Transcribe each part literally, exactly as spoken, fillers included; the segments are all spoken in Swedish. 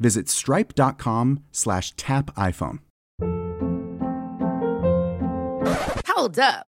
visit stripe.com slash tap iPhone. Hold up.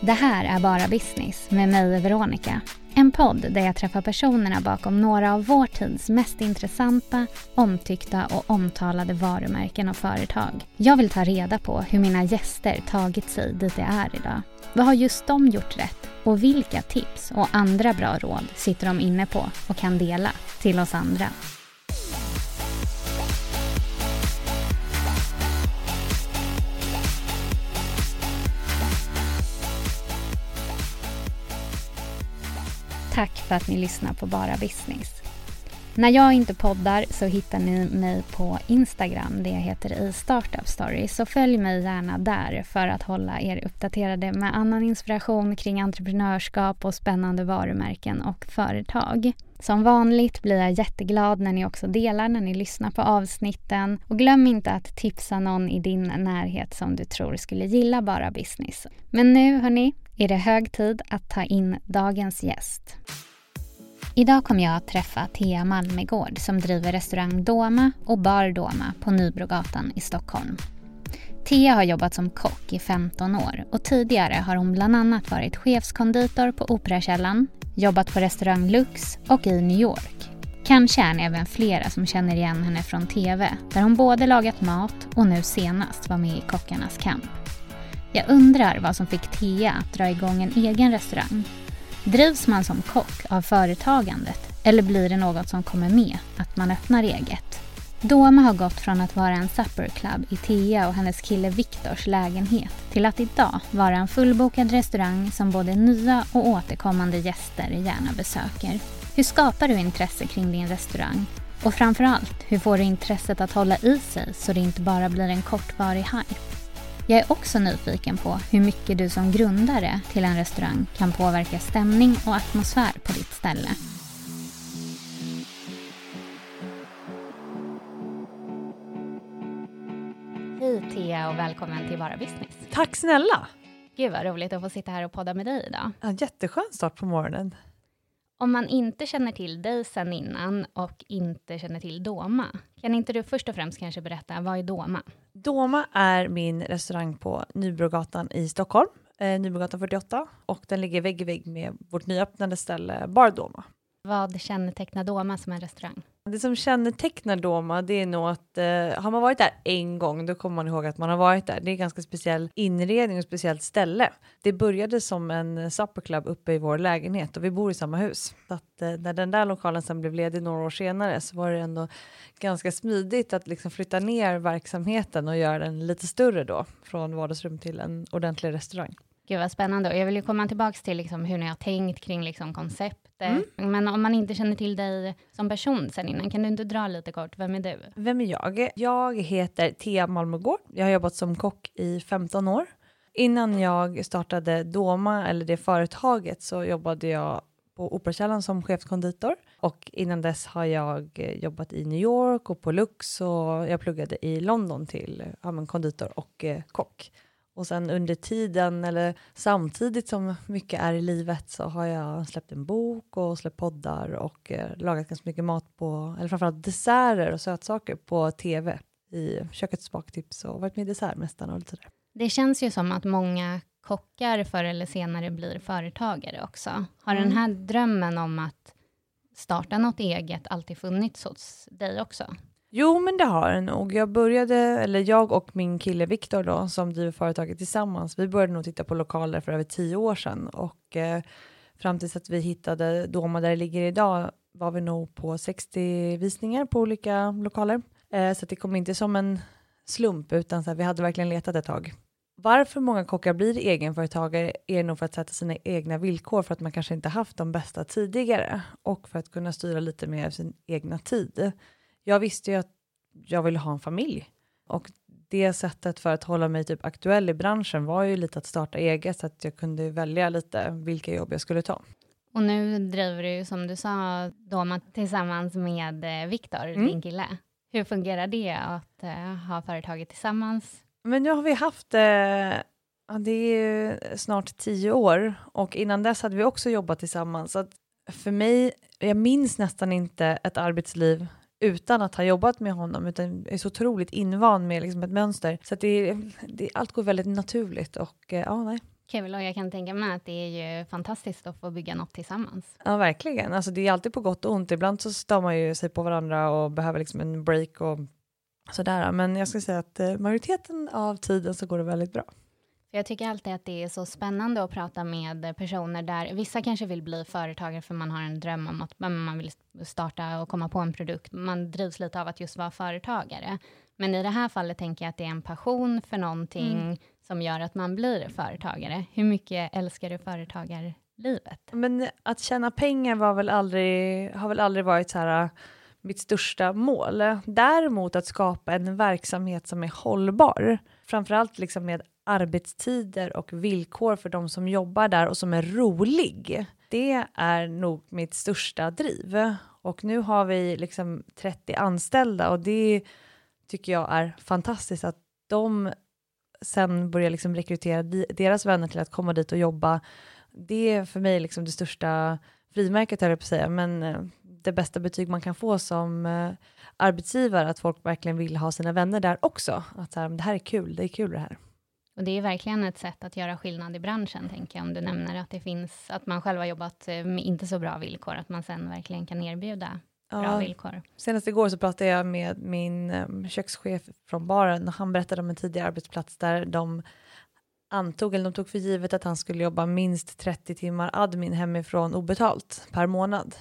Det här är Bara Business med mig och Veronica. En podd där jag träffar personerna bakom några av vår tids mest intressanta, omtyckta och omtalade varumärken och företag. Jag vill ta reda på hur mina gäster tagit sig dit det är idag. Vad har just de gjort rätt? Och vilka tips och andra bra råd sitter de inne på och kan dela till oss andra? Tack för att ni lyssnar på Bara Business. När jag inte poddar så hittar ni mig på Instagram där jag heter i Startup Story. Så följ mig gärna där för att hålla er uppdaterade med annan inspiration kring entreprenörskap och spännande varumärken och företag. Som vanligt blir jag jätteglad när ni också delar när ni lyssnar på avsnitten. Och glöm inte att tipsa någon i din närhet som du tror skulle gilla Bara Business. Men nu hörni, är det hög tid att ta in dagens gäst. Idag kommer jag att träffa Thea Malmegård som driver restaurang Doma och Bardoma på Nybrogatan i Stockholm. Thea har jobbat som kock i femton år och tidigare har hon bland annat varit chefskonditor på Operakällan, jobbat på restaurang Lux och i New York. Kanske är ni även flera som känner igen henne från T V där hon både lagat mat och nu senast var med i Kockarnas kamp. Jag undrar vad som fick Thea att dra igång en egen restaurang. Drivs man som kock av företagandet eller blir det något som kommer med att man öppnar eget? Doma har gått från att vara en supper club i Thea och hennes kille Viktors lägenhet till att idag vara en fullbokad restaurang som både nya och återkommande gäster gärna besöker. Hur skapar du intresse kring din restaurang? Och framförallt, hur får du intresset att hålla i sig så det inte bara blir en kortvarig hype? Jag är också nyfiken på hur mycket du som grundare till en restaurang kan påverka stämning och atmosfär på ditt ställe. Hej Thea och välkommen till Bara Business. Tack snälla! Gud vad roligt att få sitta här och podda med dig idag. Ja, jätteskön start på morgonen. Om man inte känner till dig sedan innan och inte känner till Doma, kan inte du först och främst kanske berätta, vad är Doma? Doma är min restaurang på Nybrogatan i Stockholm, eh, Nybrogatan fyrtioåtta, och den ligger vägg i vägg med vårt nyöppnade ställe Bardoma. Vad kännetecknar Doma som en restaurang? Det som kännetecknar Doma, det är nog att eh, har man varit där en gång, då kommer man ihåg att man har varit där. Det är en ganska speciell inredning och speciellt ställe. Det började som en supperclub uppe i vår lägenhet och vi bor i samma hus. Så att, eh, när den där lokalen sen blev ledig några år senare så var det ändå ganska smidigt att liksom flytta ner verksamheten och göra den lite större då. Från vardagsrum till en ordentlig restaurang. Gud vad spännande, och jag vill ju komma tillbaka till liksom hur ni har tänkt kring liksom konceptet. Mm. Men om man inte känner till dig som person sen innan, kan du inte dra lite kort, vem är du? Vem är jag? Jag heter Thea Malmegård, jag har jobbat som kock i femton år. Innan jag startade Doma, eller det företaget, så jobbade jag på Operakällan som chefskonditor. Och innan dess har jag jobbat i New York och på Lux, och jag pluggade i London till ja, men konditor och eh, kock. Och sen under tiden, eller samtidigt som mycket är i livet, så har jag släppt en bok och släppt poddar och eh, lagat ganska mycket mat på, eller framförallt desserter och sötsaker på tv i kökets baktips och varit med i dessertmästarna och lite där. Det känns ju som att många kockar förr eller senare blir företagare också. Har mm. den här drömmen om att starta något eget alltid funnits hos dig också? Jo, men det har den nog. Jag började, eller jag och min kille Viktor då, som driver företaget tillsammans, vi började nog titta på lokaler för över tio år sedan. Och eh, fram tills att vi hittade Doma där det ligger idag var vi nog på sextio visningar på olika lokaler. Eh, så det kom inte som en slump, utan så här, vi hade verkligen letat ett tag. Varför många kockar blir egenföretagare är nog för att sätta sina egna villkor, för att man kanske inte haft de bästa tidigare. Och för att kunna styra lite mer av sin egna tid. Jag visste ju att jag ville ha en familj. Och det sättet för att hålla mig typ aktuell i branschen var ju lite att starta eget. Så att jag kunde välja lite vilka jobb jag skulle ta. Och nu driver du ju, som du sa, Doma tillsammans med Viktor, mm. din kille. Hur fungerar det att uh, ha företaget tillsammans? Men nu har vi haft... Uh, ja, det är ju snart tio år. Och innan dess hade vi också jobbat tillsammans. Så att för mig, jag minns nästan inte ett arbetsliv utan att ha jobbat med honom, utan är så otroligt invand med liksom ett mönster. Så att det, det, allt går väldigt naturligt. Och eh, ja, nej. Kul, och jag kan tänka mig att det är ju fantastiskt att få bygga något tillsammans. Ja, verkligen. Alltså, det är alltid på gott och ont. Ibland så stör man ju sig på varandra och behöver liksom en break och sådär. Men jag ska säga att eh, majoriteten av tiden så går det väldigt bra. Jag tycker alltid att det är så spännande att prata med personer där vissa kanske vill bli företagare för man har en dröm om att man vill starta och komma på en produkt. Man drivs lite av att just vara företagare. Men i det här fallet tänker jag att det är en passion för någonting mm. som gör att man blir företagare. Hur mycket älskar du företagarlivet? Men att tjäna pengar var väl aldrig, har väl aldrig varit så här... mitt största mål. Däremot att skapa en verksamhet som är hållbar. Framförallt liksom med arbetstider och villkor för de som jobbar där och som är rolig. Det är nog mitt största driv. Och nu har vi liksom trettio anställda och det tycker jag är fantastiskt att de sen börjar liksom rekrytera deras vänner till att komma dit och jobba. Det är för mig liksom det största frimärket, höll jag på att säga, men det bästa betyg man kan få som eh, arbetsgivare, att folk verkligen vill ha sina vänner där också. Att så här, det här är kul, det är kul det här. Och det är verkligen ett sätt att göra skillnad i branschen, tänker jag, om du nämner att det finns, att man själv har jobbat med inte så bra villkor, att man sen verkligen kan erbjuda ja, bra villkor. Senast igår så pratade jag med min eh, kökschef från baren och han berättade om en tidigare arbetsplats där de antog, eller de tog för givet att han skulle jobba minst trettio timmar admin hemifrån obetalt per månad.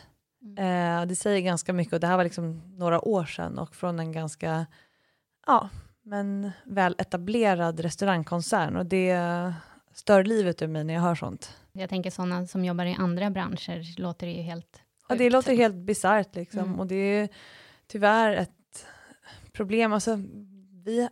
Mm. Eh, det säger ganska mycket, och det här var liksom några år sedan, och från en ganska ja, men väl etablerad restaurangkoncern, och det stör livet ur mig när jag hör sånt. Jag tänker sådana som jobbar i andra branscher, låter det ju helt sjukt. Ja, det låter helt bisarrt liksom, mm. och det är tyvärr ett problem. Alltså, vi,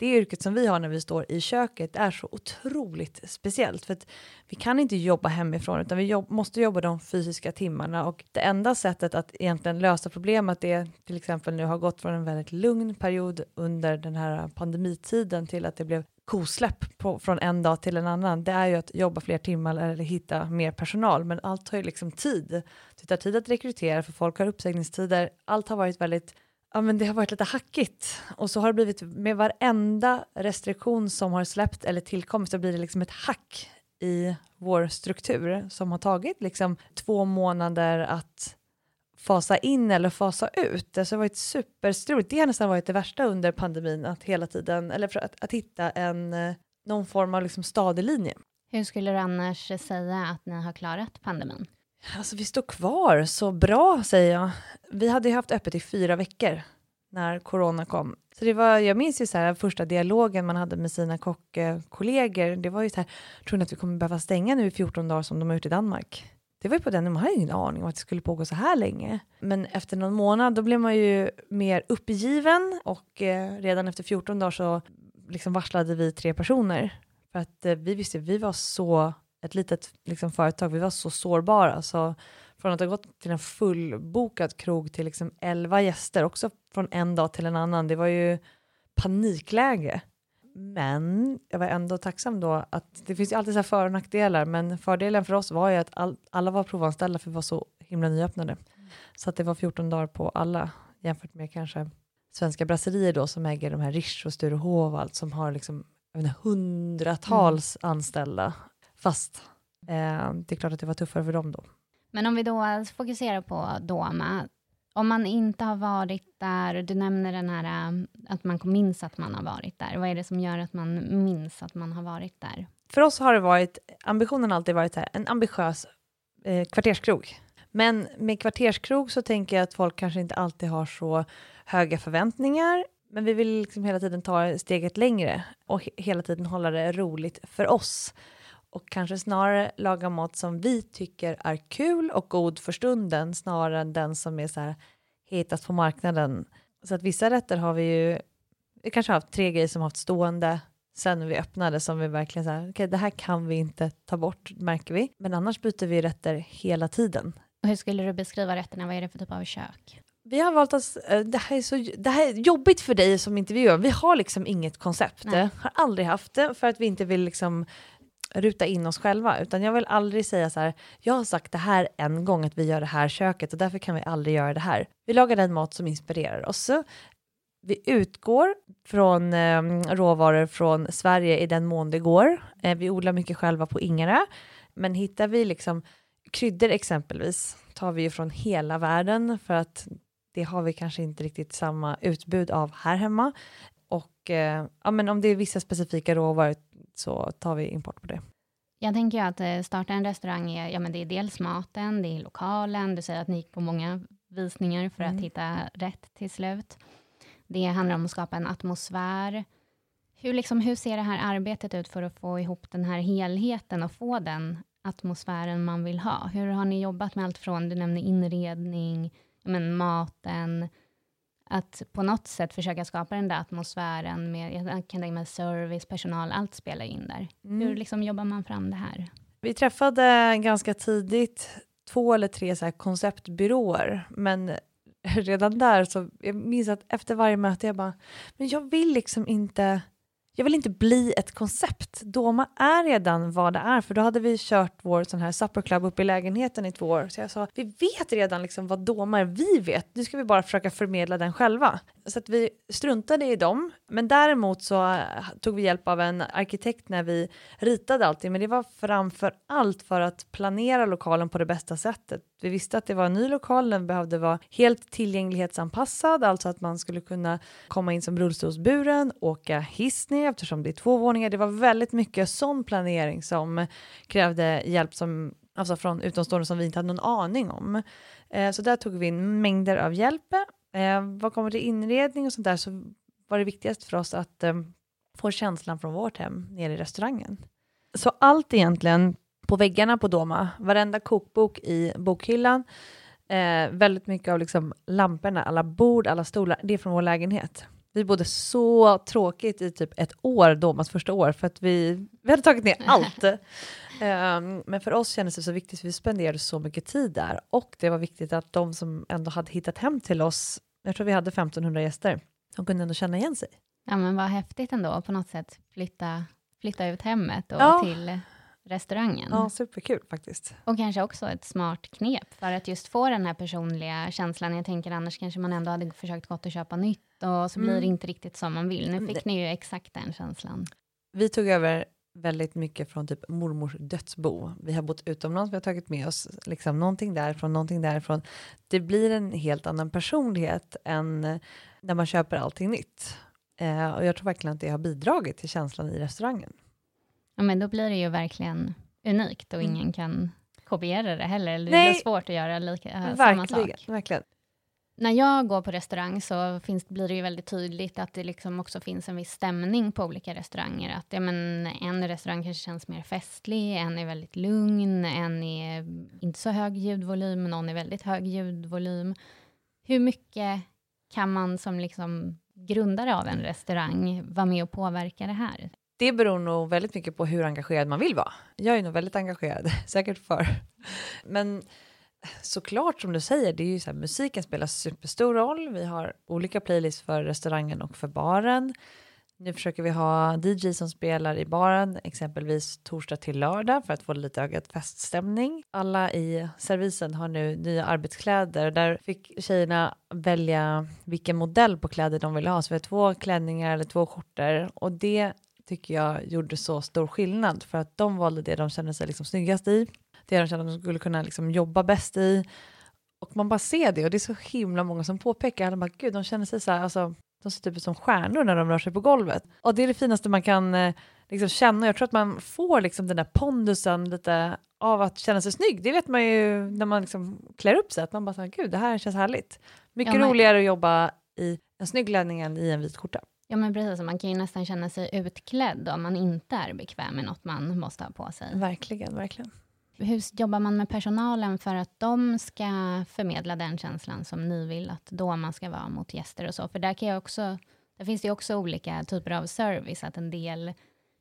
det yrket som vi har när vi står i köket är så otroligt speciellt. För att vi kan inte jobba hemifrån, utan vi jobb, måste jobba de fysiska timmarna. Och det enda sättet att egentligen lösa problemet är till exempel nu har gått från en väldigt lugn period under den här pandemitiden till att det blev kosläpp på, från en dag till en annan. Det är ju att jobba fler timmar eller hitta mer personal. Men allt tar ju liksom tid. Det tar tid att rekrytera, för folk har uppsägningstider. Allt har varit väldigt... Ja, men det har varit lite hackigt. Och så har det blivit med varenda restriktion som har släppt eller tillkommit, så blir det liksom ett hack i vår struktur som har tagit liksom två månader att fasa in eller fasa ut. Alltså det har varit superstruligt. Det har nästan varit det värsta under pandemin, att hela tiden, eller för att, att hitta en, någon form av liksom stadig linje. Hur skulle du annars säga att ni har klarat pandemin? Alltså vi står kvar så bra, säger jag. Vi hade ju haft öppet i fyra veckor när corona kom. Så det var, jag minns ju så här, första dialogen man hade med sina kockkollegor. Det var ju så här, tror ni att vi kommer behöva stänga nu i fjorton dagar som de har gjort i Danmark? Det var ju på den, man hade ingen aning om att det skulle pågå så här länge. Men efter någon månad då blev man ju mer uppgiven. Och eh, redan efter fjorton dagar så liksom varslade vi tre personer. För att eh, vi visste, vi var så, ett litet liksom, företag, vi var så sårbara. Så från att ha gått till en fullbokad krog till liksom elva gäster, också från en dag till en annan. Det var ju panikläge. Men jag var ändå tacksam då att det finns ju alltid så här för- och nackdelar. Men fördelen för oss var ju att all, alla var provanställda, för vi var så himla nyöppnade. Mm. Så att det var fjorton dagar på alla, jämfört med kanske svenska brasserier då som äger de här Rish och Sturehov och allt, som har liksom inte, hundratals mm. anställda. Fast eh, det är klart att det var tuffare för dem då. Men om vi då fokuserar på Doma. Om man inte har varit där, du nämner den här att man minns att man har varit där. Vad är det som gör att man minns att man har varit där? För oss har det varit, ambitionen har alltid varit här, en ambitiös eh, kvarterskrog. Men med kvarterskrog så tänker jag att folk kanske inte alltid har så höga förväntningar. Men vi vill liksom hela tiden ta steget längre och he- hela tiden hålla det roligt för oss. Och kanske snarare laga mat som vi tycker är kul och god för stunden, snarare än den som är så här hetast på marknaden. Så att vissa rätter har vi ju, vi kanske har haft tre grejer som har haft stående sen vi öppnade, som vi verkligen så här, okay, det här kan vi inte ta bort, märker vi. Men annars byter vi rätter hela tiden. Och hur skulle du beskriva rätterna? Vad är det för typ av kök? Vi har valt oss, det här är så det här är jobbigt för dig som intervjuar. Vi har liksom inget koncept. Nej. Har aldrig haft det, för att vi inte vill liksom ruta in oss själva, utan jag vill aldrig säga så här, jag har sagt det här en gång att vi gör det här köket och därför kan vi aldrig göra det här. Vi lagar den mat som inspirerar oss. Vi utgår från eh, råvaror från Sverige i den mån det går. Eh, vi odlar mycket själva på Ingerö, men hittar vi liksom kryddor exempelvis, tar vi ju från hela världen, för att det har vi kanske inte riktigt samma utbud av här hemma. Och eh, ja, men om det är vissa specifika råvaror så tar vi import på det. Jag tänker att starta en restaurang är, ja, men det är dels maten, det är lokalen. Du säger att ni gick på många visningar för mm. att hitta rätt till slut. Det handlar om att skapa en atmosfär. Hur, liksom, hur ser det här arbetet ut för att få ihop den här helheten och få den atmosfären man vill ha? Hur har ni jobbat med allt från, du nämnde inredning, ja, men maten, att på något sätt försöka skapa den där atmosfären med, jag kan tänka mig service, personal, allt spelar in där. Mm. Hur liksom jobbar man fram det här? Vi träffade ganska tidigt två eller tre så här konceptbyråer, men redan där så, jag minns att efter varje möte jag bara, men jag vill liksom inte, jag vill inte bli ett koncept. Doma är redan vad det är, för då hade vi kört vår sån här supper club uppe i lägenheten i två år. Så jag sa, vi vet redan liksom vad Doma är, vi vet. Nu ska vi bara försöka förmedla den själva. Så att vi struntade i dem. Men däremot så tog vi hjälp av en arkitekt när vi ritade allting. Men det var framför allt för att planera lokalen på det bästa sättet. Vi visste att det var en ny lokal, den behövde vara helt tillgänglighetsanpassad. Alltså att man skulle kunna komma in som rullstolsburen, åka hiss ner eftersom det är två våningar. Det var väldigt mycket sån planering som krävde hjälp som, alltså från utomstående som vi inte hade någon aning om. Eh, så där tog vi in mängder av hjälp. Eh, vad kommer till inredning och sånt där, så var det viktigast för oss att eh, få känslan från vårt hem nere i restaurangen. Så allt egentligen på väggarna på Doma, varenda kokbok i bokhyllan, eh, väldigt mycket av liksom lamporna, alla bord, alla stolar, det är från vår lägenhet. Vi bodde så tråkigt i typ ett år, Domas första år, för att vi, vi hade tagit ner allt. um, men för oss kändes det så viktigt, vi spenderade så mycket tid där, och det var viktigt att de som ändå hade hittat hem till oss, jag tror vi hade femtonhundra gäster, de kunde ändå känna igen sig. Ja, men vad häftigt ändå på något sätt, flytta, flytta ut hemmet och ja. till restaurangen. Ja, superkul faktiskt. Och kanske också ett smart knep för att just få den här personliga känslan. Jag tänker annars kanske man ändå hade försökt gå och köpa nytt och så mm. blir det inte riktigt som man vill. Nu fick det. Ni ju exakt den känslan. Vi tog över väldigt mycket från typ mormors dödsbo. Vi har bott utomlands, vi har tagit med oss liksom någonting därifrån, någonting därifrån. Det blir en helt annan personlighet än när man köper allting nytt. Eh, och jag tror verkligen att det har bidragit till känslan i restaurangen. Ja, men då blir det ju verkligen unikt och ingen kan kopiera det heller. Det är svårt att göra lika, äh, verkligen, samma sak. Verkligen. När jag går på restaurang så finns, blir det ju väldigt tydligt att det liksom också finns en viss stämning på olika restauranger. Att, ja, men en restaurang kanske känns mer festlig, en är väldigt lugn, en är inte så hög ljudvolym, någon är väldigt hög ljudvolym. Hur mycket kan man som liksom grundare av en restaurang vara med och påverka det här? Det beror nog väldigt mycket på hur engagerad man vill vara. Jag är nog väldigt engagerad, säkert för. Men såklart som du säger, det är ju så här, musiken spelar superstor roll. Vi har olika playlists för restaurangen och för baren. Nu försöker vi ha D J som spelar i baren, exempelvis torsdag till lördag, för att få lite ögat feststämning. Alla i servisen har nu nya arbetskläder. Där fick tjejerna välja vilken modell på kläder de ville ha. Så vi har två klänningar eller två skjortor. Och det tycker jag gjorde så stor skillnad, för att de valde det de kände sig liksom snyggast i. Det de kände att de skulle kunna liksom jobba bäst i. Och man bara ser det. Och det är så himla många som påpekar. De bara, gud, de känner sig så här, alltså, de ser typ som stjärnor när de rör sig på golvet. Och det är det finaste man kan eh, liksom känna. Jag tror att man får liksom den där pondusen lite av att känna sig snygg. Det vet man ju när man liksom klär upp sig. Att man bara säger, gud, det här känns härligt. Mycket ja, men... roligare att jobba i en snygg klänning än i en vit skjorta. Ja, men precis. Man kan ju nästan känna sig utklädd om man inte är bekväm med något man måste ha på sig. Verkligen, verkligen. Hur jobbar man med personalen för att de ska förmedla den känslan som ni vill att då man ska vara mot gäster och så? För där, kan jag också, där finns det ju också olika typer av service. Att en del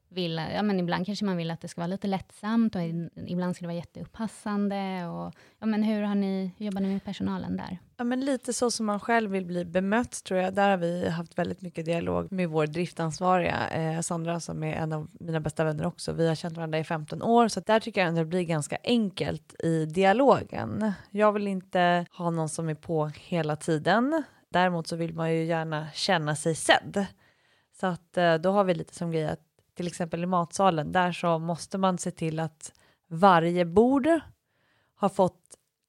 vill, ja men ibland kanske man vill att det ska vara lite lättsamt och ibland ska det vara jätteuppassande. Och, ja men hur, har ni, hur jobbar ni med personalen där? Ja men lite så som man själv vill bli bemött tror jag. Där har vi haft väldigt mycket dialog med vår driftansvariga eh, Sandra, som är en av mina bästa vänner också. Vi har känt varandra i femton år, så där tycker jag ändå det blir ganska enkelt i dialogen. Jag vill inte ha någon som är på hela tiden. Däremot så vill man ju gärna känna sig sedd. Så att eh, då har vi lite som grej att till exempel i matsalen, där så måste man se till att varje bord har fått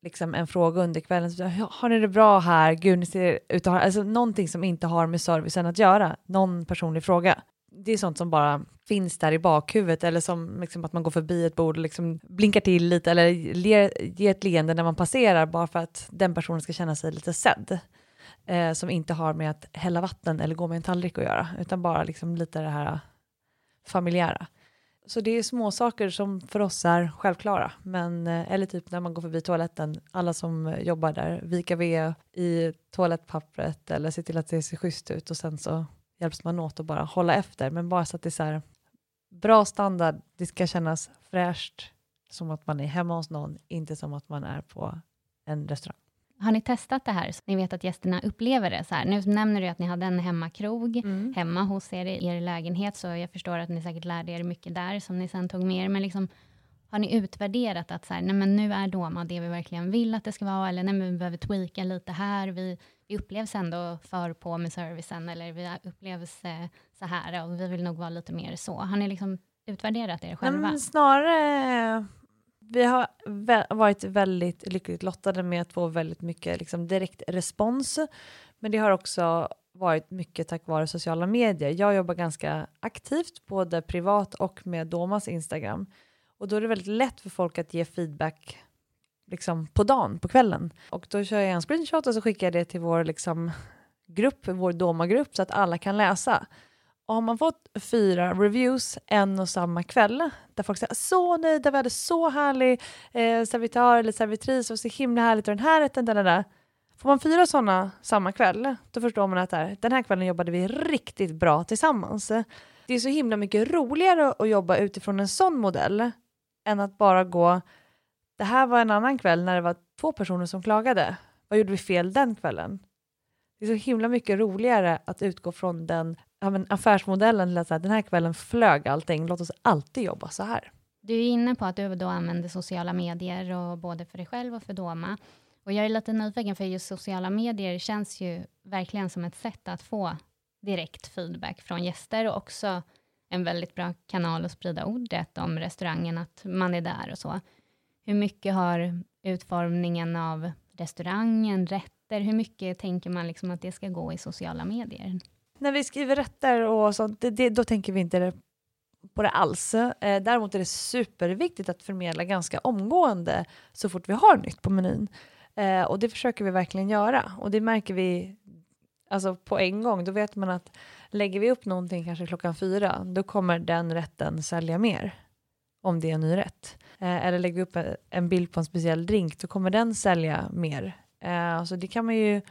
liksom en fråga under kvällen. Så, har ni det bra här? Gud, ni ser ut att ha... Alltså någonting som inte har med servicen att göra. Någon personlig fråga. Det är sånt som bara finns där i bakhuvudet. Eller som liksom, att man går förbi ett bord och liksom blinkar till lite. Eller ger, ger ett leende när man passerar. Bara för att den personen ska känna sig lite sedd. Eh, som inte har med att hälla vatten eller gå med en tallrik att göra. Utan bara liksom lite det här... familjära. Så det är små saker som för oss är självklara. Men, eller typ när man går förbi toaletten. Alla som jobbar där vika ved i toalettpappret. Eller se till att det ser schysst ut. Och sen så hjälps man åt att bara hålla efter. Men bara så att det är så här, bra standard. Det ska kännas fräscht. Som att man är hemma hos någon. Inte som att man är på en restaurang. Har ni testat det här så ni vet att gästerna upplever det så här? Nu nämner du att ni hade en hemmakrog mm. hemma hos er i er lägenhet. Så jag förstår att ni säkert lärde er mycket där som ni sen tog med er. Men liksom, har ni utvärderat att så här, nej men nu är Doma det vi verkligen vill att det ska vara? Eller nej men vi behöver tweaka lite här. Vi, vi upplevs ändå för på med servicen. Eller vi upplevs eh, så här och vi vill nog vara lite mer så. Har ni liksom utvärderat er själva? Mm, snarare... Vi har vä- varit väldigt lyckligt lottade med att få väldigt mycket liksom, direkt respons. Men det har också varit mycket tack vare sociala medier. Jag jobbar ganska aktivt både privat och med Domas Instagram. Och då är det väldigt lätt för folk att ge feedback liksom, på dagen, på kvällen. Och då kör jag en screenshot och så skickar jag det till vår liksom, grupp, vår Doma-grupp så att alla kan läsa. Och har man fått fyra reviews en och samma kväll där folk säger så nöjda, vi hade så härlig eh, servitör eller servitris och så himla härligt och den här rätten, den där. Får man fyra sådana samma kväll, då förstår man att här, den här kvällen jobbade vi riktigt bra tillsammans. Det är så himla mycket roligare att jobba utifrån en sån modell än att bara gå, det här var en annan kväll när det var två personer som klagade. Vad gjorde vi fel den kvällen? Det är så himla mycket roligare att utgå från den ja, men affärsmodellen. Lät så här, den här kvällen flög allting. Låt oss alltid jobba så här. Du är inne på att du då använder sociala medier och både för dig själv och för Doma. Och jag är lite nyfiken för just sociala medier känns ju verkligen som ett sätt att få direkt feedback från gäster. Och också en väldigt bra kanal att sprida ordet om restaurangen, att man är där och så. Hur mycket har utformningen av restaurangen, rätter, hur mycket tänker man liksom att det ska gå i sociala medier? När vi skriver rätter och sånt, det, det, då tänker vi inte på det alls. Eh, däremot är det superviktigt att förmedla ganska omgående så fort vi har nytt på menyn. Eh, och det försöker vi verkligen göra. Och det märker vi alltså på en gång. Då vet man att lägger vi upp någonting kanske klockan fyra, då kommer den rätten sälja mer. Om det är en ny rätt. Eh, eller lägger vi upp en bild på en speciell drink, då kommer den sälja mer. Eh, så det kan man ju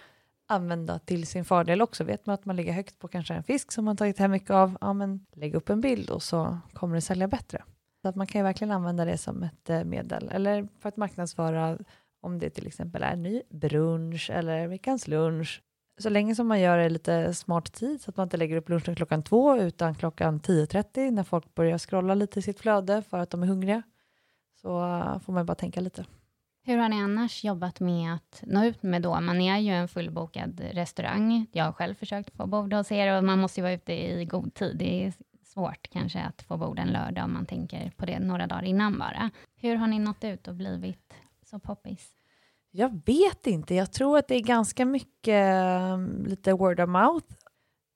använda till sin fördel också. Vet man att man ligger högt på kanske en fisk som man tagit hem mycket av, ja men lägg upp en bild och så kommer det sälja bättre. Så att man kan ju verkligen använda det som ett medel. Eller för att marknadsföra om det till exempel är ny brunch eller veckans lunch. Så länge som man gör det lite smart tid så att man inte lägger upp lunchen klockan två utan klockan tio trettio när folk börjar scrolla lite i sitt flöde för att de är hungriga. Så får man bara tänka lite. Hur har ni annars jobbat med att nå ut med Doma? Ni är ju en fullbokad restaurang. Jag har själv försökt få bord hos er och man måste ju vara ute i god tid. Det är svårt kanske att få bord en lördag om man tänker på det några dagar innan bara. Hur har ni nått ut och blivit så poppis? Jag vet inte. Jag tror att det är ganska mycket lite word of mouth.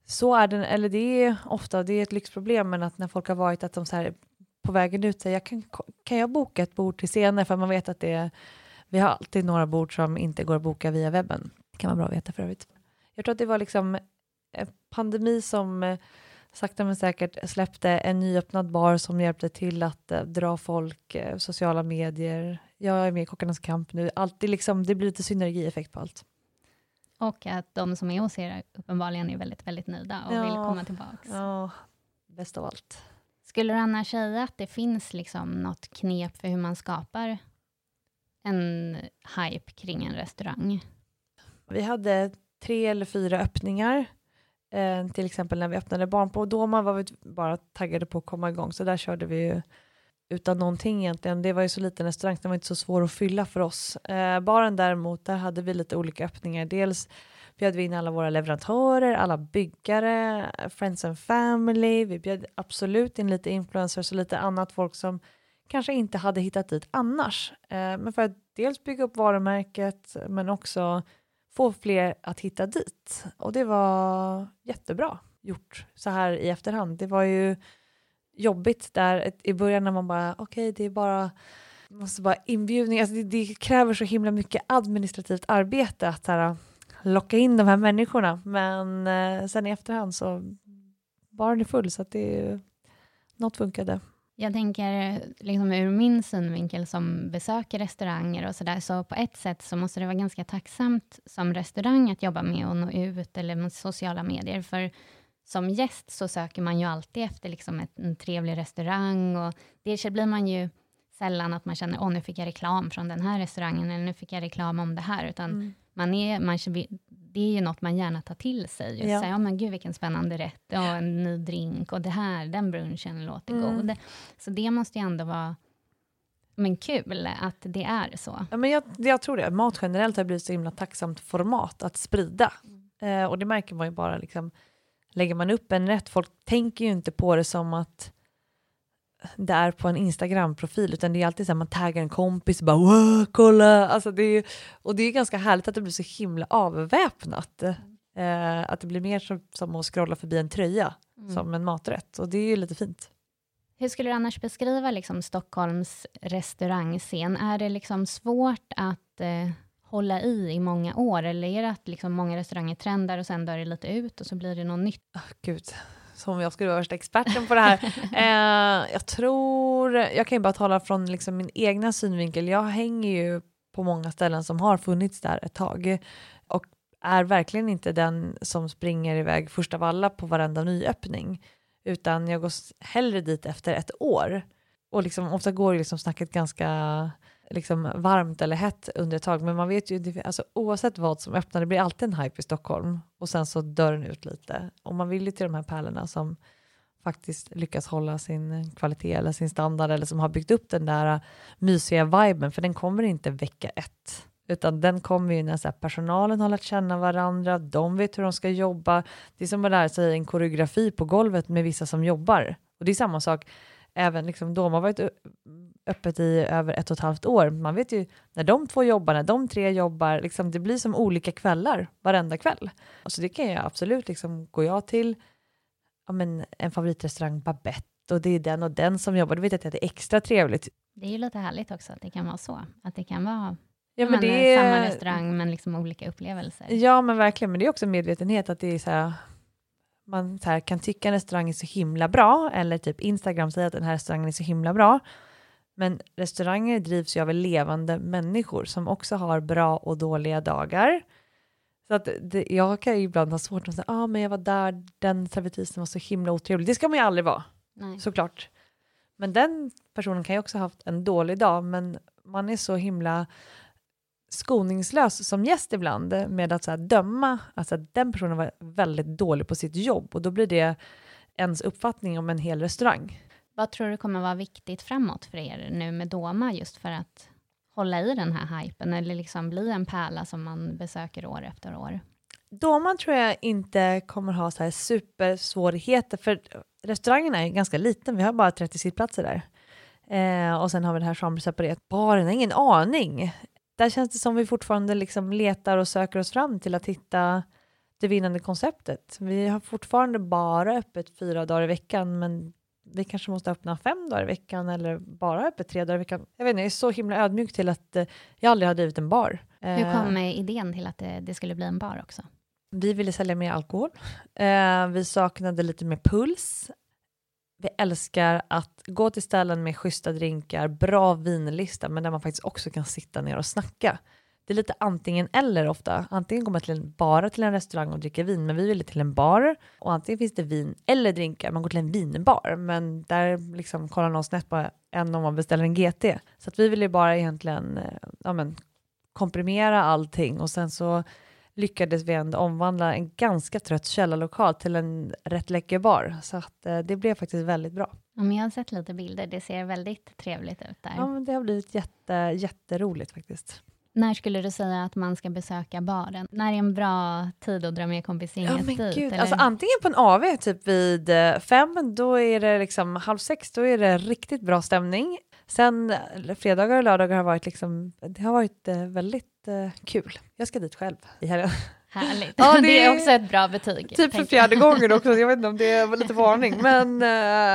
Så är det, eller det är ofta, det är ett lyxproblem, men att när folk har varit att de så här på vägen ut säger jag kan, kan jag boka ett bord till senare, för man vet att det är, vi har alltid några bord som inte går att boka via webben. Det kan vara bra att veta för övrigt. Jag tror att det var liksom en pandemi som sakta men säkert släppte en nyöppnad bar som hjälpte till att dra folk, sociala medier. Jag är med i Kockarnas kamp nu. Alltid liksom, det blir lite synergieffekt på allt. Och att de som är hos er uppenbarligen är väldigt, väldigt nöjda och ja, vill komma tillbaka. Ja, bäst av allt. Skulle du annars säga att det finns liksom något knep för hur man skapar en hype kring en restaurang? Vi hade tre eller fyra öppningar. Eh, till exempel när vi öppnade barn på Doma var vi bara taggade på att komma igång. Så där körde vi ju utan någonting egentligen. Det var ju så liten restaurang, det var inte så svår att fylla för oss. Eh, baren däremot, där hade vi lite olika öppningar. Dels bjöd vi in alla våra leverantörer, alla byggare, friends and family. Vi bjöd absolut in lite influencers och lite annat folk som kanske inte hade hittat dit annars. Eh, men för att dels bygga upp varumärket men också få fler att hitta dit. Och det var jättebra gjort så här i efterhand. Det var ju jobbigt där i början när man bara okej okay, det är bara måste bara inbjudning. Alltså det, det kräver så himla mycket administrativt arbete att så här, locka in de här människorna. Men eh, sen i efterhand så var den full så att det något funkade. Jag tänker liksom ur min synvinkel som besöker restauranger och sådär. Så på ett sätt så måste det vara ganska tacksamt som restaurang att jobba med och nå ut eller med sociala medier. För som gäst så söker man ju alltid efter liksom ett, en trevlig restaurang. Och det blir man ju sällan att man känner åh nu fick jag reklam från den här restaurangen eller nu fick jag reklam om det här. Utan mm. man är, man, det är ju något man gärna tar till sig. Just ja. Så här, ja men gud vilken spännande rätt och en ny drink och det här, den brunchen låter mm. god. Så det måste ju ändå vara men kul att det är så. Ja, men jag, jag tror det. Mat generellt har blivit så himla tacksamt format att sprida. Mm. Eh, och det märker man ju bara liksom, lägger man upp en rätt, folk tänker ju inte på det som att det är på en Instagram-profil, utan det är alltid så här, man taggar en kompis och bara wow, kolla, alltså det är, och det är ganska härligt att det blir så himla avväpnat mm. eh, att det blir mer som, som att scrolla förbi en tröja mm. som en maträtt, och det är ju lite fint. Hur skulle du annars beskriva liksom Stockholms restaurangscen? Är det liksom svårt att eh, hålla i i många år, eller är det att liksom många restauranger trendar och sen dör det lite ut och så blir det något nytt? Oh, gud, som jag skulle vara värsta experten på det här. eh, jag tror, jag kan ju bara tala från liksom min egna synvinkel. Jag hänger ju på många ställen som har funnits där ett tag och är verkligen inte den som springer iväg först av alla på varenda nyöppning, utan jag går hellre dit efter ett år. Och liksom, ofta går liksom snacket ganska liksom varmt eller hett under ett tag, men man vet ju, alltså, oavsett vad som öppnar, det blir alltid en hype i Stockholm och sen så dör den ut lite, och man vill ju till de här pärlorna som faktiskt lyckas hålla sin kvalitet eller sin standard, eller som har byggt upp den där mysiga viben, för den kommer inte vecka ett, utan den kommer ju när så här, personalen har lärt känna varandra, de vet hur de ska jobba, det är som att lära sig en koreografi på golvet med vissa som jobbar. Och det är samma sak, även liksom Doma har varit öppet i över ett och ett halvt år. Man vet ju när de två jobbar, när de tre jobbar, liksom, det blir som olika kvällar varenda kväll. Så det kan jag absolut, liksom, går jag till ja, men, en favoritrestaurang Babette, och det är den och den som jobbar, då vet jag att det är extra trevligt. Det är ju lite härligt också att det kan vara så. Att det kan vara ja, men det är samma restaurang men liksom olika upplevelser. Ja men verkligen, men det är också medvetenhet att det är så här, man så här, kan tycka en restaurang är så himla bra, eller typ Instagram säger att den här restaurangen är så himla bra. Men restauranger drivs ju av levande människor som också har bra och dåliga dagar. Så att det, jag kan ju ibland ha svårt att säga, ah, men jag var där, den servitrisen var så himla otrevlig. Det ska man ju aldrig vara. Nej. Såklart. Men den personen kan ju också ha haft en dålig dag, men man är så himla skoningslös som gäst ibland med att så här döma, alltså att den personen var väldigt dålig på sitt jobb, och då blir det ens uppfattning om en hel restaurang. Vad tror du kommer vara viktigt framåt för er nu med Doma, just för att hålla i den här hypen eller liksom bli en pärla som man besöker år efter år? Doma tror jag inte kommer ha så här supersvårigheter, för restaurangen är ganska liten. Vi har bara trettio sittplatser där. Eh, och sen har vi det här samseparerat. Baren har ingen aning. Där känns det som vi fortfarande liksom letar och söker oss fram till att hitta det vinnande konceptet. Vi har fortfarande bara öppet fyra dagar i veckan, men vi kanske måste öppna fem dagar i veckan eller bara öppet tre dagar i veckan. Jag vet inte, jag är så himla ödmjuk till att eh, jag aldrig har drivit en bar. Eh, Hur kom idén till att det, det skulle bli en bar också? Vi ville sälja mer alkohol. Eh, vi saknade lite mer puls. Vi älskar att gå till ställen med schyssta drinkar, bra vinlista, men där man faktiskt också kan sitta ner och snacka. Det är lite antingen eller ofta. Antingen går man till en, bara till en restaurang och dricker vin, men vi ville till en bar. Och antingen finns det vin eller drinkar. Man går till en vinbar, men där liksom kollar någon snett på en om man beställer en G T. Så att vi ville bara egentligen ja, men, komprimera allting, och sen så lyckades vi ändå omvandla en ganska trött källarlokal till en rätt läcker bar. Så att, eh, det blev faktiskt väldigt bra. Ja, men jag har sett lite bilder. Det ser väldigt trevligt ut där. Ja, men det har blivit jätte, jätteroligt faktiskt. När skulle du säga att man ska besöka baren? När är en bra tid att dra med kompisgänget ja, men dit? Gud. Alltså, antingen på en A V typ vid fem, då är det liksom halv sex, då är det riktigt bra stämning. Sen fredagar och lördagar har varit liksom, det har varit eh, väldigt kul. Jag ska dit själv i helgen. Härligt. Ja, det, det är också ett bra betyg. Typ för fjärde gången också. Jag vet inte om det var lite varning. Men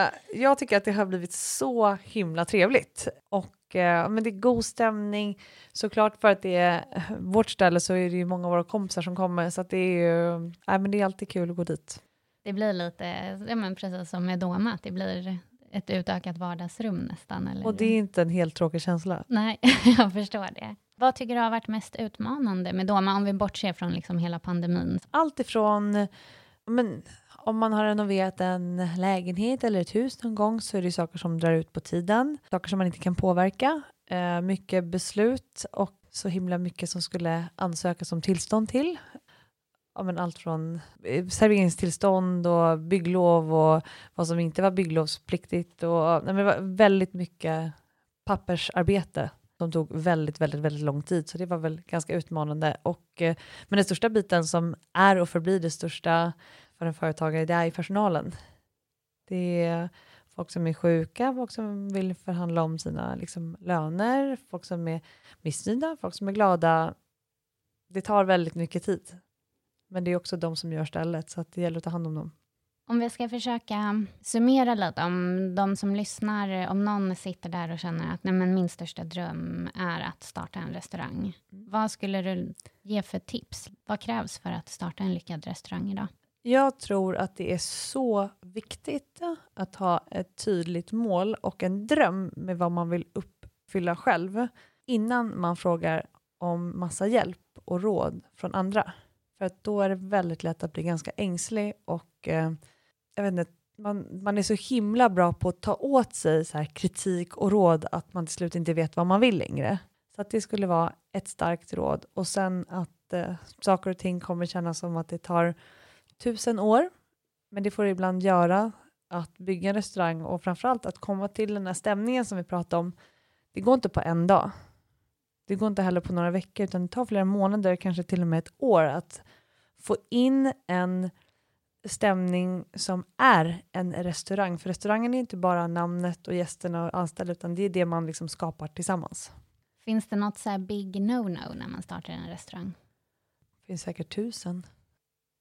eh, jag tycker att det har blivit så himla trevligt. Och eh, men det är god stämning. Såklart, för att det är vårt ställe så är det ju många av våra kompisar som kommer. Så att det är ju, nej, men det är alltid kul att gå dit. Det blir lite, ja, men precis som med Doma. Att det blir ett utökat vardagsrum nästan. Eller? Och det är inte en helt tråkig känsla. Nej, jag förstår det. Vad tycker du har varit mest utmanande med Doma, om vi bortser från liksom hela pandemin? Allt ifrån, men, om man har renoverat en lägenhet eller ett hus någon gång, så är det saker som drar ut på tiden. Saker som man inte kan påverka. Eh, mycket beslut och så himla mycket som skulle ansökas om tillstånd till. Ja, men allt från serveringstillstånd och bygglov och vad som inte var bygglovspliktigt. Och, nej, men det var väldigt mycket pappersarbete. De tog väldigt, väldigt, väldigt lång tid. Så det var väl ganska utmanande. Och, men den största biten som är och förblir det största för en företagare, det är personalen. Det är folk som är sjuka, folk som vill förhandla om sina liksom, löner, folk som är missnöjda, folk som är glada. Det tar väldigt mycket tid. Men det är också de som gör stället, så att det gäller att ta hand om dem. Om vi ska försöka summera lite, om de som lyssnar, om någon sitter där och känner att nej, men min största dröm är att starta en restaurang. Vad skulle du ge för tips? Vad krävs för att starta en lyckad restaurang idag? Jag tror att det är så viktigt att ha ett tydligt mål och en dröm med vad man vill uppfylla själv innan man frågar om massa hjälp och råd från andra. För att då är det väldigt lätt att bli ganska ängslig och eh, jag vet inte, man, man är så himla bra på att ta åt sig så här kritik och råd att man till slut inte vet vad man vill längre. Så att det skulle vara ett starkt råd. Och sen att eh, saker och ting kommer kännas som att det tar tusen år. Men det får det ibland göra, att bygga en restaurang och framförallt att komma till den här stämningen som vi pratade om. Det går inte på en dag. Det går inte heller på några veckor, utan det tar flera månader, kanske till och med ett år, att få in en stämning som är en restaurang. För restaurangen är inte bara namnet och gästerna och anställda, utan det är det man liksom skapar tillsammans. Finns det något så här big no-no när man startar en restaurang? Det finns säkert tusen.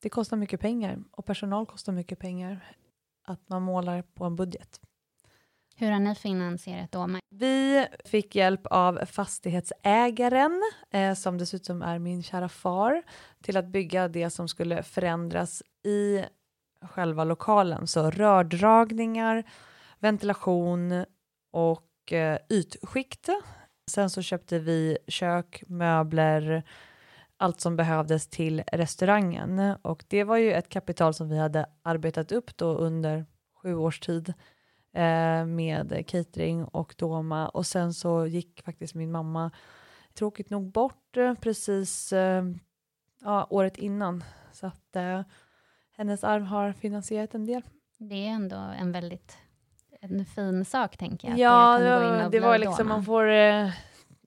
Det kostar mycket pengar och personal kostar mycket pengar. Att man målar på en budget. Hur har ni finansierat Doma? Vi fick hjälp av fastighetsägaren eh, som dessutom är min kära far, till att bygga det som skulle förändras i själva lokalen. Så rördragningar, ventilation och eh, ytskikt. Sen så köpte vi kök, möbler, allt som behövdes till restaurangen. Och det var ju ett kapital som vi hade arbetat upp då under sju års tid. Med catering och Doma. Och sen så gick faktiskt min mamma tråkigt nog bort precis ja, året innan. Så att eh, hennes arv har finansierat en del. Det är ändå en väldigt en fin sak, tänker jag. Ja, det, ja, det var liksom, man får eh,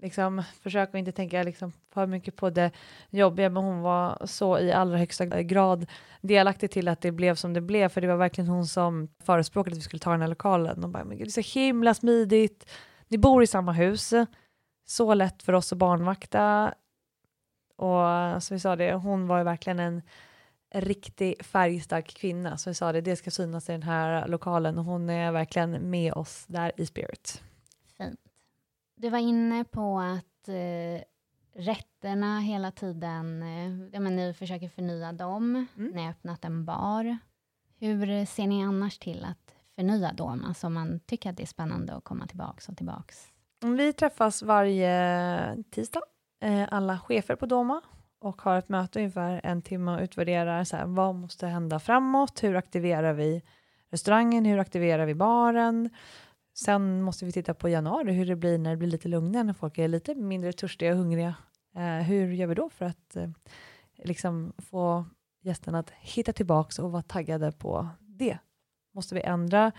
liksom försöka att inte tänka liksom för mycket på det jobbiga. Men hon var så i allra högsta grad delaktig till att det blev som det blev. För det var verkligen hon som förespråkade att vi skulle ta den här lokalen. De bara, men gud, det är så himla smidigt. Ni bor i samma hus. Så lätt för oss att barnvakta. Och som vi sa det, hon var ju verkligen en riktig färgstark kvinna. Så vi sa det, det ska synas i den här lokalen. Och hon är verkligen med oss där i spirit. Fint. Du var inne på att eh, rätterna hela tiden, eh, ja, men ni försöker förnya dem. Mm. Ni har öppnat en bar. Hur ser ni annars till att förnya dem? Alltså man tycker att det är spännande att komma tillbaks och tillbaks. Vi träffas varje tisdag, eh, alla chefer på Doma, och har ett möte ungefär en timme och utvärderar så här, vad måste hända framåt? Hur aktiverar vi restaurangen? Hur aktiverar vi baren? Sen måste vi titta på januari, hur det blir när det blir lite lugnare, när folk är lite mindre törstiga och hungriga. Eh, hur gör vi då för att eh, liksom få gästerna att hitta tillbaka och vara taggade på det? Måste vi ändra,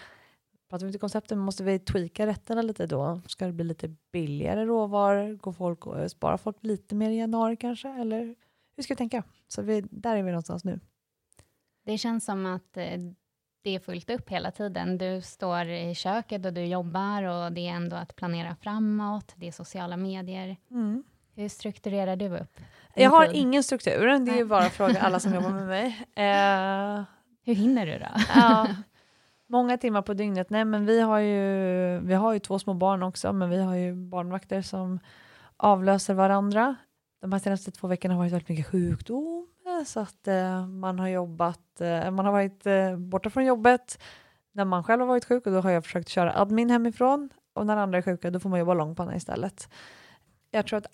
pratar vi inte koncepten, måste vi tweaka rätterna lite då? Ska det bli lite billigare råvaror? Går folk och sparar folk lite mer i januari kanske? Eller hur ska vi tänka? Så vi, där är vi någonstans nu. Det känns som att... Eh, Det är fullt upp hela tiden. Du står i köket och du jobbar, och det är ändå att planera framåt. Det är sociala medier. Mm. Hur strukturerar du upp? Jag har ingen struktur. Det är Nej. ju bara att fråga alla som jobbar med mig. Eh, Hur hinner du då? Ja, många timmar på dygnet. Nej, men vi har ju, vi har ju två små barn också. Men vi har ju barnvakter som avlöser varandra. De här senaste två veckorna har varit väldigt mycket sjukdom. Så att eh, man har jobbat, eh, man har varit eh, borta från jobbet när man själv har varit sjuk, och då har jag försökt köra admin hemifrån, och när andra är sjuka då får man jobba långpanna istället. Jag tror att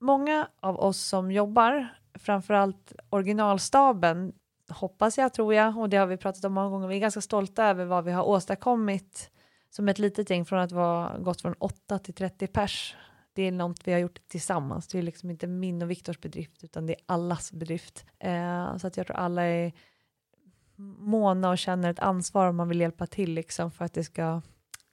många av oss som jobbar, framförallt originalstaben, hoppas jag, tror jag, och det har vi pratat om många gånger, vi är ganska stolta över vad vi har åstadkommit som ett litet gäng, från att vara gått från åtta till trettio pers. Det är något vi har gjort tillsammans. Det är liksom inte min och Viktors bedrift, utan det är allas bedrift. Eh, så att jag tror alla är måna och känner ett ansvar om man vill hjälpa till liksom, för att det ska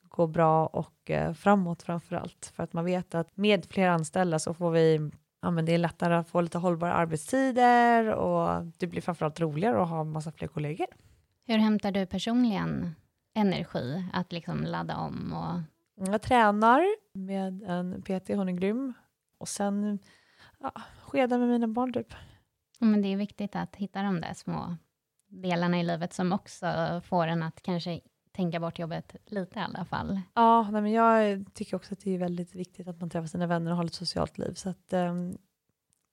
gå bra och eh, framåt framförallt. För att man vet att med fler anställda så får vi, ja, men det är lättare att få lite hållbara arbetstider, och det blir framförallt roligare att ha en massa fler kollegor. Hur hämtar du personligen energi att liksom ladda om och... Jag tränar med en P T, hon är grym. Och sen ja, skedar med mina barn typ. Men det är viktigt att hitta de där små delarna i livet som också får en att kanske tänka bort jobbet lite i alla fall. Ja, nej, men jag tycker också att det är väldigt viktigt att man träffar sina vänner och har ett socialt liv. Så att, um,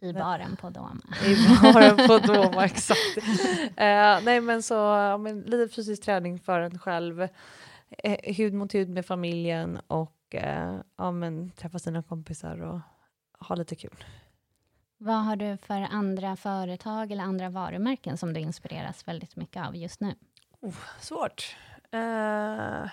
I baren på Doma. I baren på Doma, exakt. uh, nej men så, ja, men lite fysisk träning för en själv. Hud mot hud med familjen och eh, ja, men, träffa sina kompisar och ha lite kul. Vad har du för andra företag eller andra varumärken som du inspireras väldigt mycket av just nu? Oh, svårt. Eh,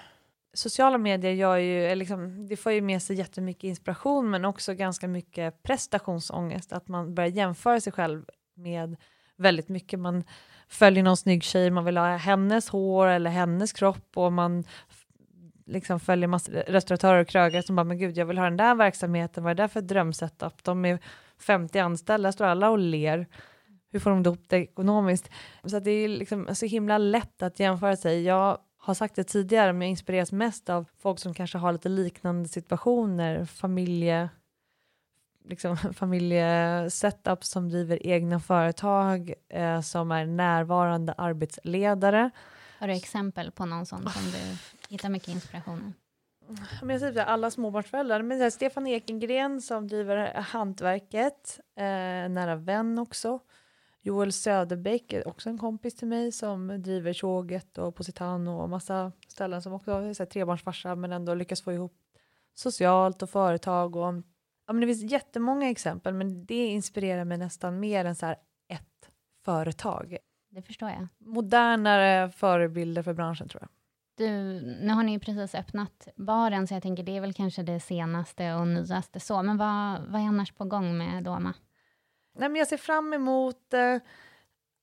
sociala medier gör ju, liksom, det får ju med sig jättemycket inspiration, men också ganska mycket prestationsångest. Att man börjar jämföra sig själv med väldigt mycket. Man följer någon snygg tjej, man vill ha hennes hår eller hennes kropp, och man f- liksom följer massa restauratörer och krögare som bara, men gud, jag vill ha den där verksamheten, vad är det där för drömsetup? De är femtio anställda, står alla och ler. Hur får de ihop det ekonomiskt? Så att det är liksom så himla lätt att jämföra sig. Jag har sagt det tidigare, men jag inspireras mest av folk som kanske har lite liknande situationer. Familje, liksom, familjesetup som driver egna företag, eh, som är närvarande arbetsledare. Har du exempel på någon sån som du hittar mycket inspiration? Men jag säger alla småbarnsföräldrar. Men så här, Stefan Ekengren som driver Hantverket. Eh, nära vän också. Joel Söderbäck är också en kompis till mig som driver Tjåget och Positano och massa ställen, som också är så här, trebarnsfarsa men ändå lyckas få ihop socialt och företag. Och, ja, men det finns jättemånga exempel, men det inspirerar mig nästan mer än så här ett företag. Det förstår jag. Modernare förebilder för branschen, tror jag. Du, nu har ni ju precis öppnat baren, så jag tänker det är väl kanske det senaste och nyaste så. Men vad, vad är annars på gång med Doma? Nej, men jag ser fram emot eh,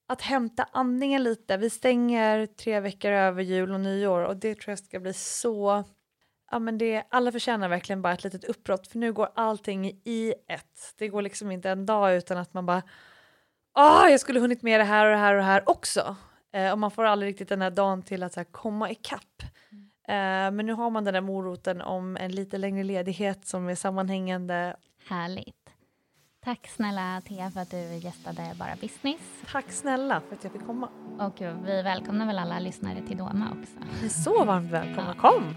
att hämta andningen lite. Vi stänger tre veckor över jul och nyår, och det tror jag ska bli så... Ja, men det, alla förtjänar verkligen bara ett litet uppbrott, för nu går allting i ett. Det går liksom inte en dag utan att man bara... Ah, jag skulle hunnit med det här och det här och det här också. Eh, och man får aldrig riktigt den här dagen till att så här, komma ikapp. Mm. Eh, men nu har man den där moroten om en lite längre ledighet som är sammanhängande. Härligt. Tack snälla Thea för att du gästade Bara Business. Tack snälla för att jag fick komma. Och vi välkomnar väl alla lyssnare till Doma också. Ni är så varmt välkomna. Ja. Kom!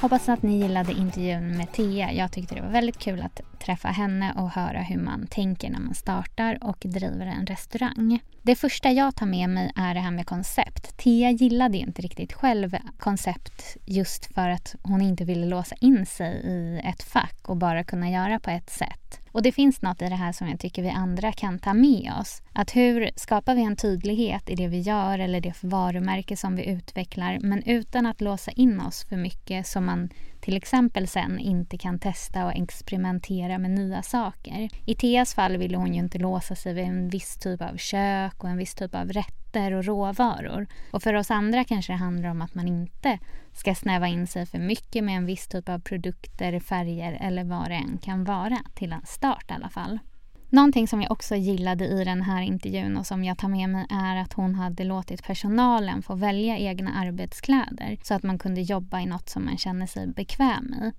Hoppas att ni gillade intervjun med Thea. Jag tyckte det var väldigt kul att träffa henne och höra hur man tänker när man startar och driver en restaurang. Det första jag tar med mig är det här med koncept. Thea gillade inte riktigt själv koncept, just för att hon inte ville låsa in sig i ett fack och bara kunna göra på ett sätt. Och det finns något i det här som jag tycker vi andra kan ta med oss. Att hur skapar vi en tydlighet i det vi gör eller det varumärke som vi utvecklar, men utan att låsa in oss för mycket som man till exempel sen inte kan testa och experimentera med nya saker. I Theas fall ville hon ju inte låsa sig vid en viss typ av kök och en viss typ av rätter och råvaror. Och för oss andra kanske det handlar om att man inte ska snäva in sig för mycket med en viss typ av produkter, färger eller vad det än kan vara till en start i alla fall. Någonting som jag också gillade i den här intervjun och som jag tar med mig är att hon hade låtit personalen få välja egna arbetskläder så att man kunde jobba i något som man känner sig bekväm i.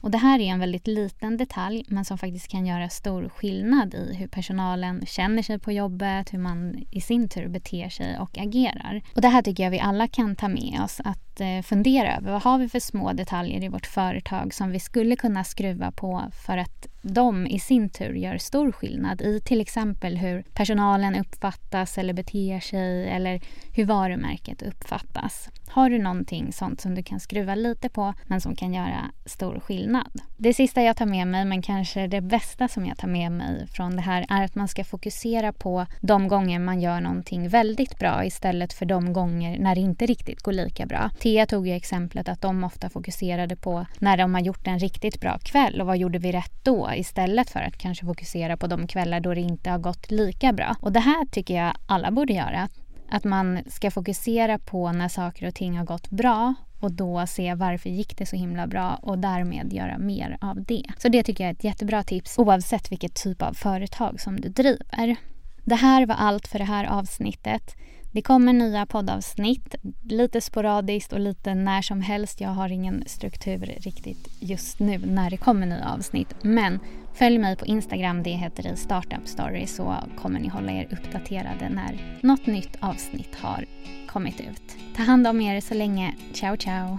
Och det här är en väldigt liten detalj, men som faktiskt kan göra stor skillnad i hur personalen känner sig på jobbet, hur man i sin tur beter sig och agerar. Och det här tycker jag vi alla kan ta med oss, att fundera över vad har vi för små detaljer i vårt företag som vi skulle kunna skruva på för att de i sin tur gör stor skillnad i till exempel hur personalen uppfattas eller beter sig eller hur varumärket uppfattas. Har du någonting sånt som du kan skruva lite på men som kan göra stor skillnad? Det sista jag tar med mig, men kanske det bästa som jag tar med mig från det här, är att man ska fokusera på de gånger man gör någonting väldigt bra istället för de gånger när det inte riktigt går lika bra. Thea tog ju exemplet att de ofta fokuserade på när de har gjort en riktigt bra kväll och vad gjorde vi rätt då, istället för att kanske fokusera på de kvällar då det inte har gått lika bra. Och det här tycker jag alla borde göra. Att man ska fokusera på när saker och ting har gått bra och då se varför gick det så himla bra och därmed göra mer av det. Så det tycker jag är ett jättebra tips oavsett vilket typ av företag som du driver. Det här var allt för det här avsnittet. Det kommer nya poddavsnitt lite sporadiskt och lite när som helst. Jag har ingen struktur riktigt just nu när det kommer nya avsnitt. Men följ mig på Instagram, det heter i Startup Story, så kommer ni hålla er uppdaterade när något nytt avsnitt har kommit ut. Ta hand om er så länge. Ciao, ciao!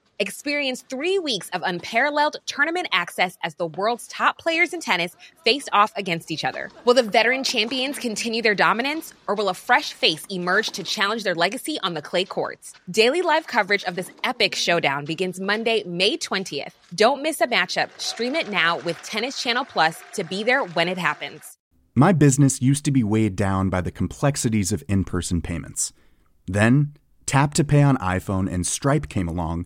Experience three weeks of unparalleled tournament access as the world's top players in tennis face off against each other. Will the veteran champions continue their dominance, or will a fresh face emerge to challenge their legacy on the clay courts? Daily live coverage of this epic showdown begins Monday, May twentieth. Don't miss a matchup. Stream it now with Tennis Channel Plus to be there when it happens. My business used to be weighed down by the complexities of in-person payments. Then, Tap to Pay on iPhone and Stripe came along